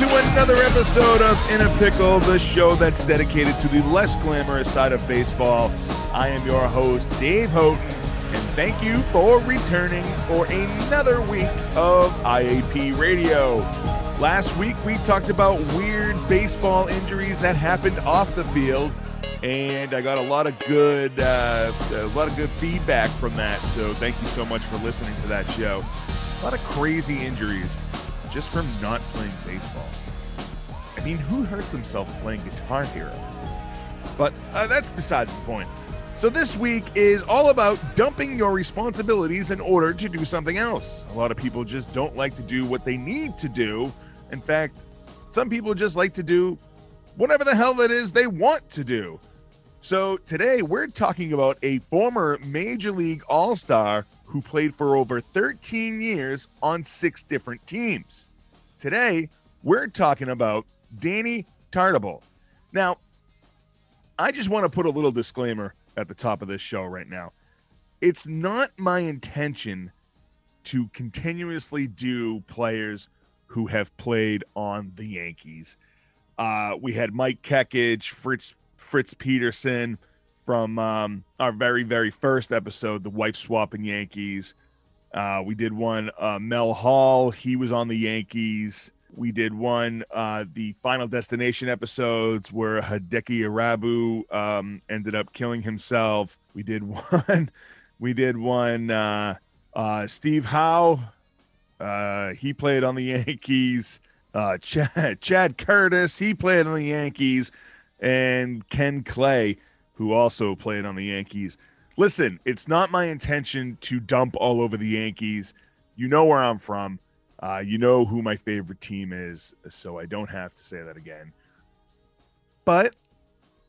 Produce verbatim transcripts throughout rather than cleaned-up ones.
to another episode of In a Pickle, the show that's dedicated to the less glamorous side of baseball. I am your host, Dave Houghton, and thank you for returning for another week of I A P Radio. Last week, we talked about weird baseball injuries that happened off the field, and I got a lot of good, uh, a lot of good feedback from that, so thank you so much for listening to that show. A lot of crazy injuries just from not playing baseball. I mean, who hurts themselves playing Guitar Hero? But uh, that's besides the point. So this week is all about dumping your responsibilities in order to do something else. A lot of people just don't like to do what they need to do. In fact, some people just like to do whatever the hell that is they want to do. So today we're talking about a former Major League All-Star who played for over thirteen years on six different teams. Today, we're talking about Danny Tartabull. Now, I just want to put a little disclaimer at the top of this show right now. It's not my intention to continuously do players who have played on the Yankees. Uh, we had Mike Kekich, Fritz, Fritz Peterson, From um, our very, very first episode, the wife swapping Yankees. Uh, we did one, uh, Mel Hall. He was on the Yankees. We did one, uh, the Final Destination episodes where Hideki Arabu um, ended up killing himself. We did one. we did one, uh, uh, Steve Howe. Uh, he played on the Yankees. Uh, Chad, Chad Curtis. He played on the Yankees. And Ken Clay, who also played on the Yankees. Listen, it's not my intention to dump all over the Yankees. You know where I'm from. Uh, you know who my favorite team is, so I don't have to say that again. But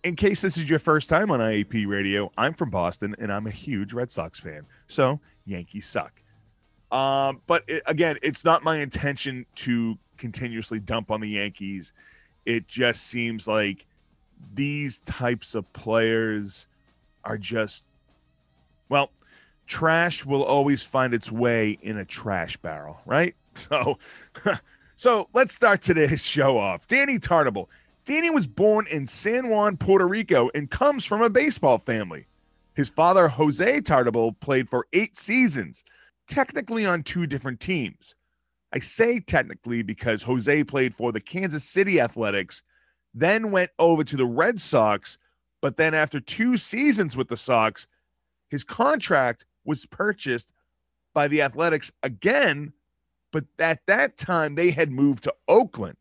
in case this is your first time on I A P Radio, I'm from Boston, and I'm a huge Red Sox fan. So Yankees suck. Um, but it, again, it's not my intention to continuously dump on the Yankees. It just seems like these types of players are just, well, trash will always find its way in a trash barrel, right? So, so let's start today's show off. Danny Tartabull. Danny was born in San Juan, Puerto Rico, and comes from a baseball family. His father, Jose Tartabull, played for eight seasons, technically on two different teams. I say technically because Jose played for the Kansas City Athletics, then went over to the Red Sox, but then after two seasons with the Sox, his contract was purchased by the Athletics again, but at that time, they had moved to Oakland.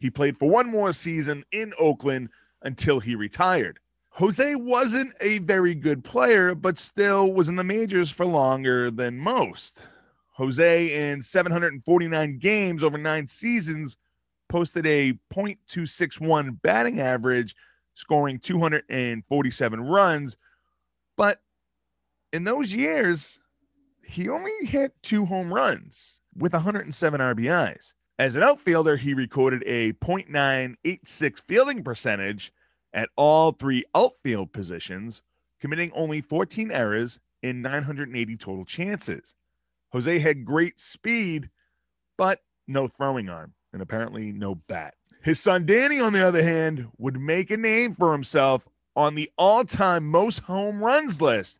He played for one more season in Oakland until he retired. Jose wasn't a very good player, but still was in the majors for longer than most. Jose, in seven hundred forty-nine games over nine seasons, posted a point two six one batting average, scoring two hundred forty-seven runs. But in those years, he only hit two home runs with one hundred seven R B Is. As an outfielder, he recorded a point nine eight six fielding percentage at all three outfield positions, committing only fourteen errors in nine hundred eighty total chances. Jose had great speed, but no throwing arm, and apparently no bat. His son Danny, on the other hand, would make a name for himself on the all-time most home runs list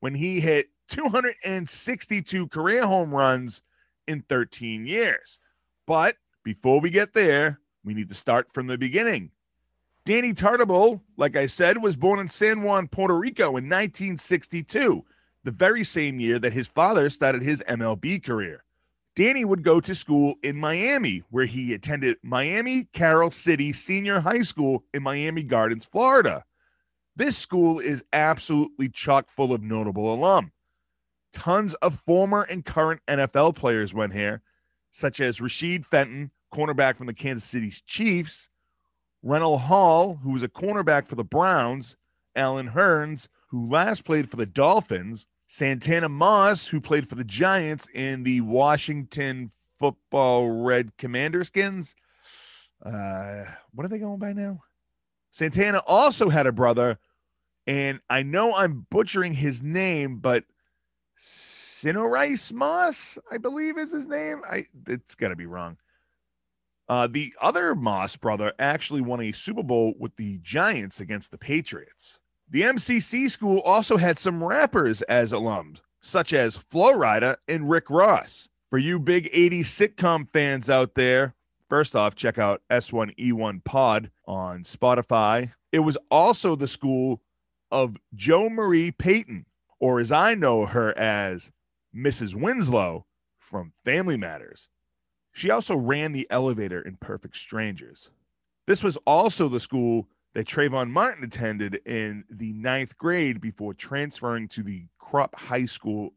when he hit two hundred sixty-two career home runs in thirteen years. But before we get there, we need to start from the beginning. Danny Tartabull, like I said, was born in San Juan, Puerto Rico in nineteen sixty-two, the very same year that his father started his M L B career. Danny would go to school in Miami, where he attended Miami Carroll City Senior High School in Miami Gardens, Florida. This school is absolutely chock full of notable alum. Tons of former and current N F L players went here, such as Rashid Fenton, cornerback from the Kansas City Chiefs, Rennell Hall, who was a cornerback for the Browns, Allen Hearns, who last played for the Dolphins, Santana Moss, who played for the Giants in the Washington football red Commanderskins. Uh, what are they going by now? Santana also had a brother, and I know I'm butchering his name, but Sinorice Moss, I believe is his name. I It's got to be wrong. Uh, the other Moss brother actually won a Super Bowl with the Giants against the Patriots. The M C C school also had some rappers as alums, such as Flo Rida and Rick Ross. For you big eighties sitcom fans out there, first off, check out S one E one Pod on Spotify. It was also the school of Joe Marie Payton, or as I know her as Missus Winslow from Family Matters. She also ran the elevator in Perfect Strangers. This was also the school that Trayvon Martin attended in the ninth grade before transferring to the Krupp High School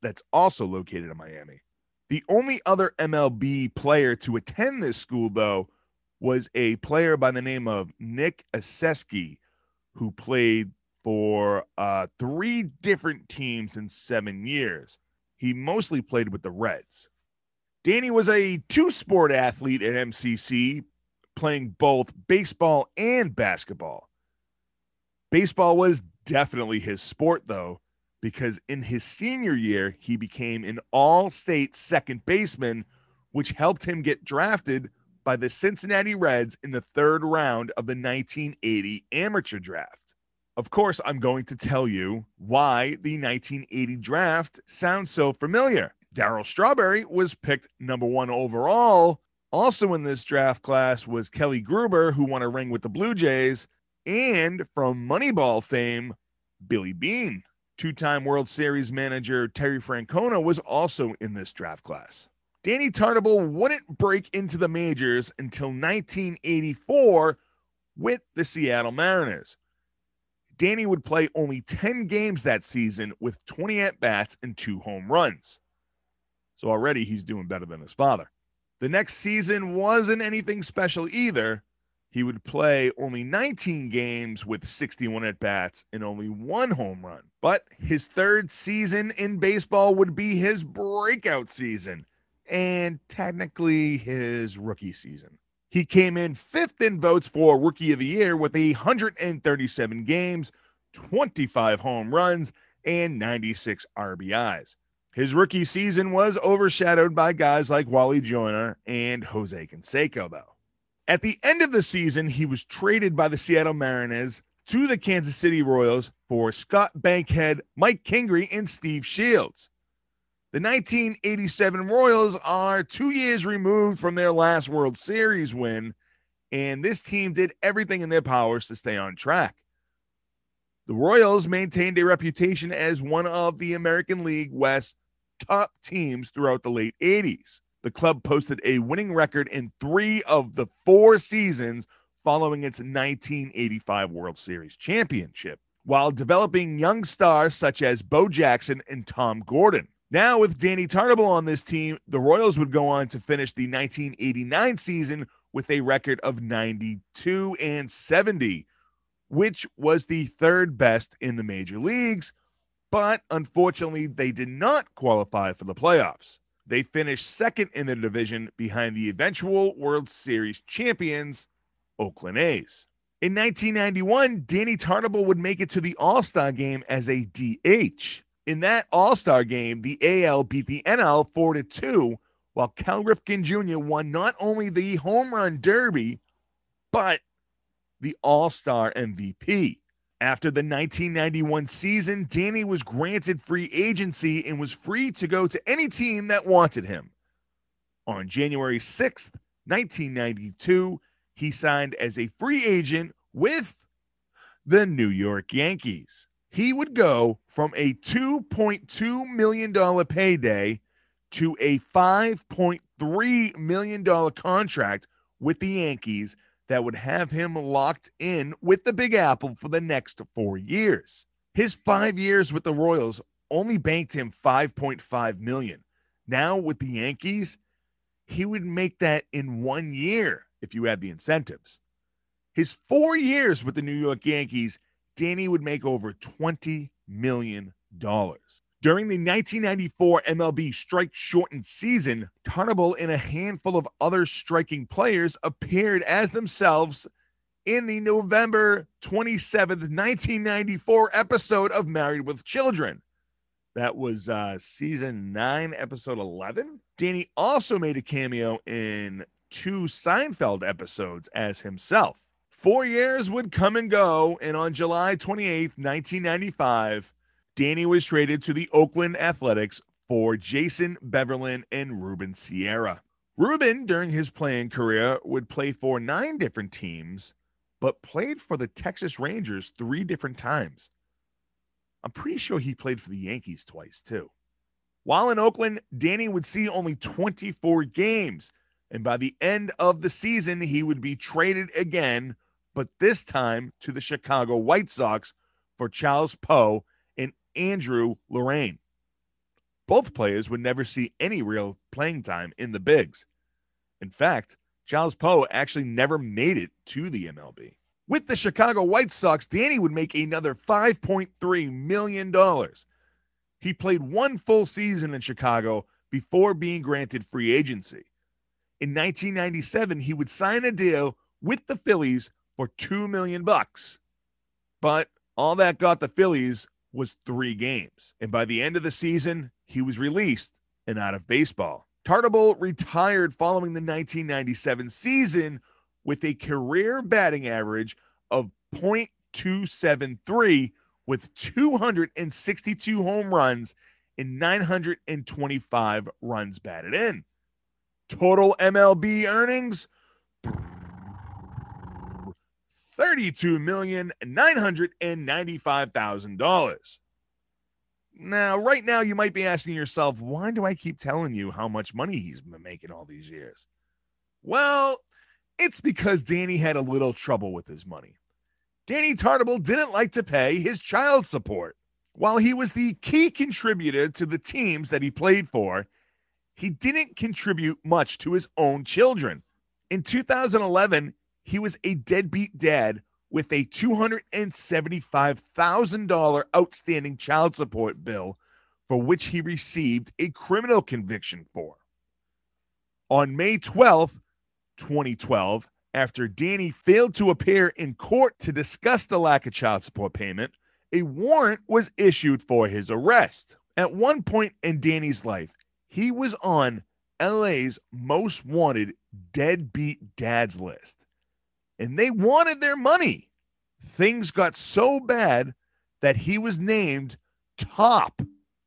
that's also located in Miami. The only other M L B player to attend this school, though, was a player by the name of Nick Aseski, who played for uh, three different teams in seven years. He mostly played with the Reds. Danny was a two-sport athlete at M C C, playing both baseball and basketball. Baseball was definitely his sport, though, because in his senior year, he became an all-state second baseman, which helped him get drafted by the Cincinnati Reds in the third round of the nineteen eighty amateur draft. Of course, I'm going to tell you why the nineteen eighty draft sounds so familiar. Darryl Strawberry was picked number one overall. Also in this draft class was Kelly Gruber, who won a ring with the Blue Jays, and from Moneyball fame, Billy Beane. Two-time World Series manager Terry Francona was also in this draft class. Danny Tartabull wouldn't break into the majors until nineteen eighty-four with the Seattle Mariners. Danny would play only ten games that season with twenty at-bats and two home runs. So already he's doing better than his father. The next season wasn't anything special either. He would play only nineteen games with sixty-one at-bats and only one home run. But his third season in baseball would be his breakout season, and technically his rookie season. He came in fifth in votes for Rookie of the Year with one hundred thirty-seven games, twenty-five home runs, and ninety-six R B Is. His rookie season was overshadowed by guys like Wally Joyner and Jose Canseco, though. At the end of the season, he was traded by the Seattle Mariners to the Kansas City Royals for Scott Bankhead, Mike Kingrey, and Steve Shields. The nineteen eighty-seven Royals are two years removed from their last World Series win, and this team did everything in their powers to stay on track. The Royals maintained a reputation as one of the American League West top teams throughout the late eighties. The club posted a winning record in three of the four seasons following its nineteen eighty-five World Series championship, while developing young stars such as Bo Jackson and Tom Gordon. Now with Danny Tartabull on this team, the Royals would go on to finish the nineteen eighty-nine season with a record of ninety-two and seventy, which was the third best in the major leagues, but unfortunately they did not qualify for the playoffs. They finished second in the division behind the eventual World Series champions, Oakland A's. In nineteen ninety-one, Danny Tartabull would make it to the All-Star Game as a D H. In that All-Star Game, the A L beat the N L four to two, while Cal Ripken Junior won not only the Home Run Derby, but the All-Star M V P. After the nineteen ninety-one season, Danny was granted free agency and was free to go to any team that wanted him. On January sixth, nineteen ninety-two, he signed as a free agent with the New York Yankees. He would go from a two point two million dollars payday to a five point three million dollars contract with the Yankees that would have him locked in with the Big Apple for the next four years. His five years with the Royals only banked him five point five million dollars. Now with the Yankees, he would make that in one year if you add the incentives. His four years with the New York Yankees, Danny would make over twenty million dollars. During the nineteen ninety-four M L B strike-shortened season, Tartabull and a handful of other striking players appeared as themselves in the November twenty-seventh, nineteen ninety-four episode of Married with Children. That was uh, season nine, episode eleven. Danny also made a cameo in two Seinfeld episodes as himself. Four years would come and go, and on July twenty-eighth, nineteen ninety-five, Danny was traded to the Oakland Athletics for Jason Beverlin and Ruben Sierra. Ruben, during his playing career, would play for nine different teams, but played for the Texas Rangers three different times. I'm pretty sure he played for the Yankees twice, too. While in Oakland, Danny would see only twenty-four games, and by the end of the season, he would be traded again, but this time to the Chicago White Sox for Charles Poe and Andrew Lorraine. Both players would never see any real playing time in the bigs. In fact, Charles Poe actually never made it to the M L B. With the Chicago White Sox, Danny would make another five point three million dollars. He played one full season in Chicago before being granted free agency. In nineteen ninety-seven, he would sign a deal with the Phillies for two million dollars. But all that got the Phillies was three games. And by the end of the season, he was released and out of baseball. Tartabull retired following the nineteen ninety-seven season with a career batting average of point two seven three with two hundred sixty-two home runs and nine hundred twenty-five runs batted in. Total M L B earnings, thirty-two million nine hundred ninety-five thousand dollars. Now, right now, you might be asking yourself, why do I keep telling you how much money he's been making all these years? Well, it's because Danny had a little trouble with his money. Danny Tartabull didn't like to pay his child support. While he was the key contributor to the teams that he played for, he didn't contribute much to his own children. In two thousand eleven, he was a deadbeat dad with a two hundred seventy-five thousand dollars outstanding child support bill for which he received a criminal conviction for. On May twelfth, twenty twelve, after Danny failed to appear in court to discuss the lack of child support payment, a warrant was issued for his arrest. At one point in Danny's life, he was on L A's most wanted deadbeat dads list. And they wanted their money. Things got so bad that he was named top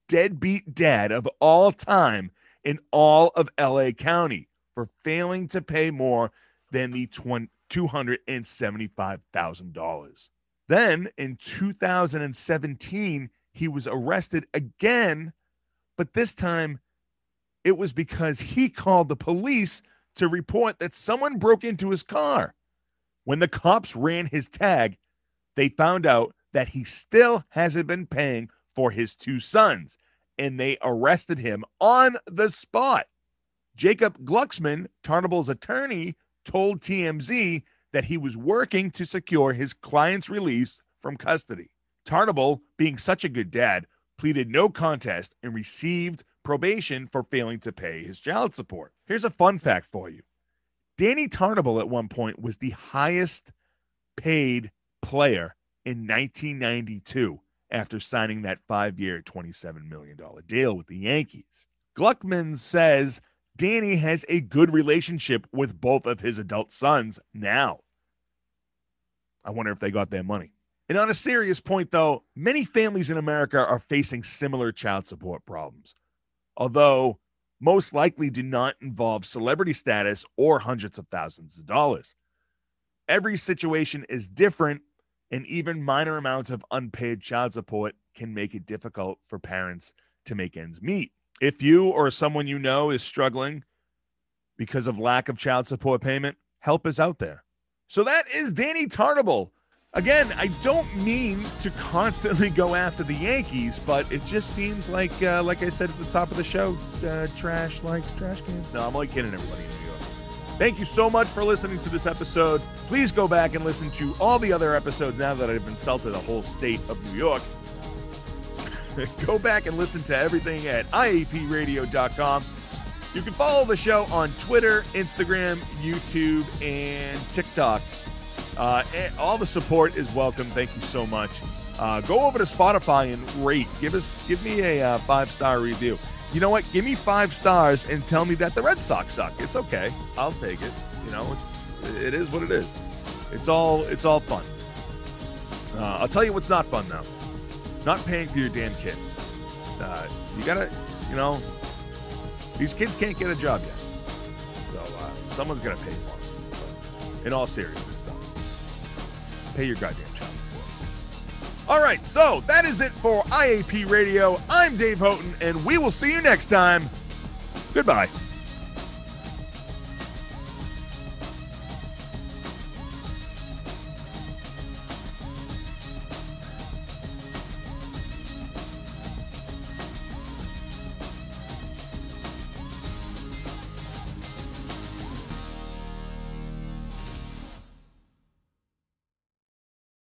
deadbeat dad of all time in all of L A County for failing to pay more than the two hundred seventy-five thousand dollars. Then in two thousand seventeen, he was arrested again, but this time it was because he called the police to report that someone broke into his car. When the cops ran his tag, they found out that he still hasn't been paying for his two sons, and they arrested him on the spot. Jacob Glucksman, Tartabull's attorney, told T M Z that he was working to secure his client's release from custody. Tartabull, being such a good dad, pleaded no contest and received probation for failing to pay his child support. Here's a fun fact for you. Danny Tartabull at one point was the highest paid player in nineteen ninety-two after signing that five-year, twenty-seven million dollars deal with the Yankees. Gluckman says Danny has a good relationship with both of his adult sons now. I wonder if they got their money. And on a serious point, though, many families in America are facing similar child support problems, although most likely do not involve celebrity status or hundreds of thousands of dollars. Every situation is different, and even minor amounts of unpaid child support can make it difficult for parents to make ends meet. If you or someone you know is struggling because of lack of child support payment, help is out there. So that is Danny Tartabull. Again, I don't mean to constantly go after the Yankees, but it just seems like, uh, like I said at the top of the show, uh, trash likes trash cans. No, I'm only kidding everybody in New York. Thank you so much for listening to this episode. Please go back and listen to all the other episodes now that I've insulted the whole state of New York. Go back and listen to everything at I A P radio dot com. You can follow the show on Twitter, Instagram, YouTube, and TikTok. Uh, and all the support is welcome. Thank you so much. Uh, go over to Spotify and rate. Give us, give me a uh, five-star review. you know what? Give me five stars and tell me that the Red Sox suck. It's okay. I'll take it. You know, it's it is what it is. It's all it's all fun. Uh, I'll tell you what's not fun though. Not paying for your damn kids. Uh, you gotta, you know, these kids can't get a job yet. So uh, someone's gonna pay for them. So, in all seriousness, though, pay your goddamn child support. All right, so that is it for I A P Radio. I'm Dave Houghton, and we will see you next time. Goodbye.